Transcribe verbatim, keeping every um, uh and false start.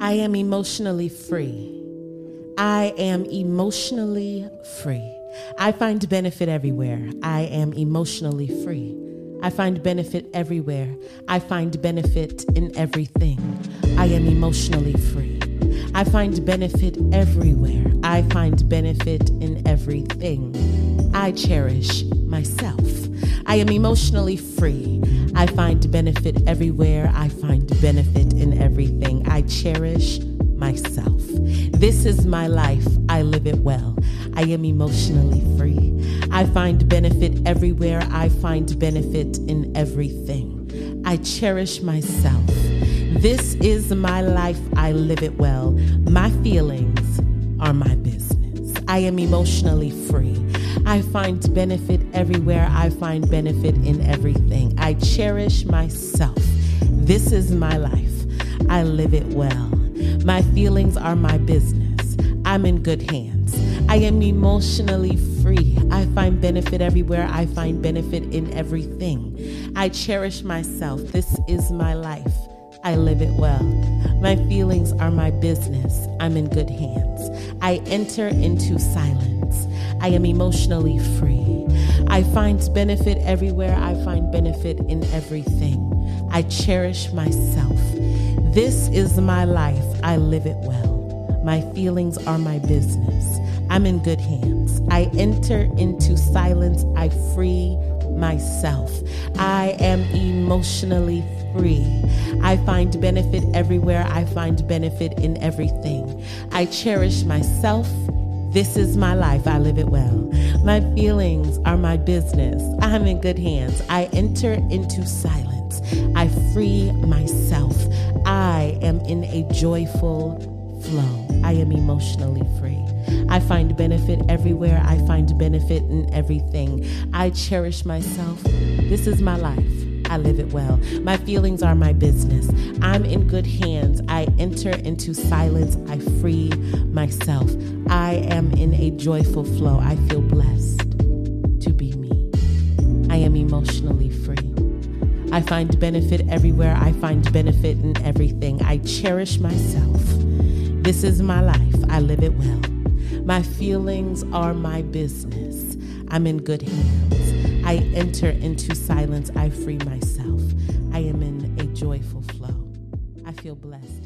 I am emotionally free. I am emotionally free. I find benefit everywhere. I am emotionally free. I find benefit everywhere. I find benefit in everything. I am emotionally free. I find benefit everywhere. I find benefit in everything. I cherish myself. I am emotionally free. I find benefit everywhere. I find benefit in everything. I cherish myself. This is my life. I live it well. I am emotionally free. I find benefit everywhere. I find benefit in everything. I cherish myself. This is my life. I live it well. My feelings are my business. I am emotionally free. I find benefit everywhere. I find benefit in everything. I cherish myself. This is my life. I live it well. My feelings are my business. I'm in good hands. I am emotionally free. I find benefit everywhere. I find benefit in everything. I cherish myself. This is my life. I live it well. My feelings are my business. I'm in good hands. I enter into silence. I am emotionally free. I find benefit everywhere. I find benefit in everything. I cherish myself. This is my life. I live it well. My feelings are my business. I'm in good hands. I enter into silence. I free myself. I am emotionally free. I find benefit everywhere. I find benefit in everything. I cherish myself. This is my life. I live it well. My feelings are my business. I'm in good hands. I enter into silence. I free myself. I am in a joyful flow. I am emotionally free. I find benefit everywhere. I find benefit in everything. I cherish myself. This is my life. I live it well. My feelings are my business. I'm in good hands. I enter into silence. I free myself. I am in a joyful flow. I feel blessed to be me. I am emotionally free. I find benefit everywhere. I find benefit in everything. I cherish myself. This is my life. I live it well. My feelings are my business. I'm in good hands. I enter into silence. I free myself. I am in a joyful flow. I feel blessed.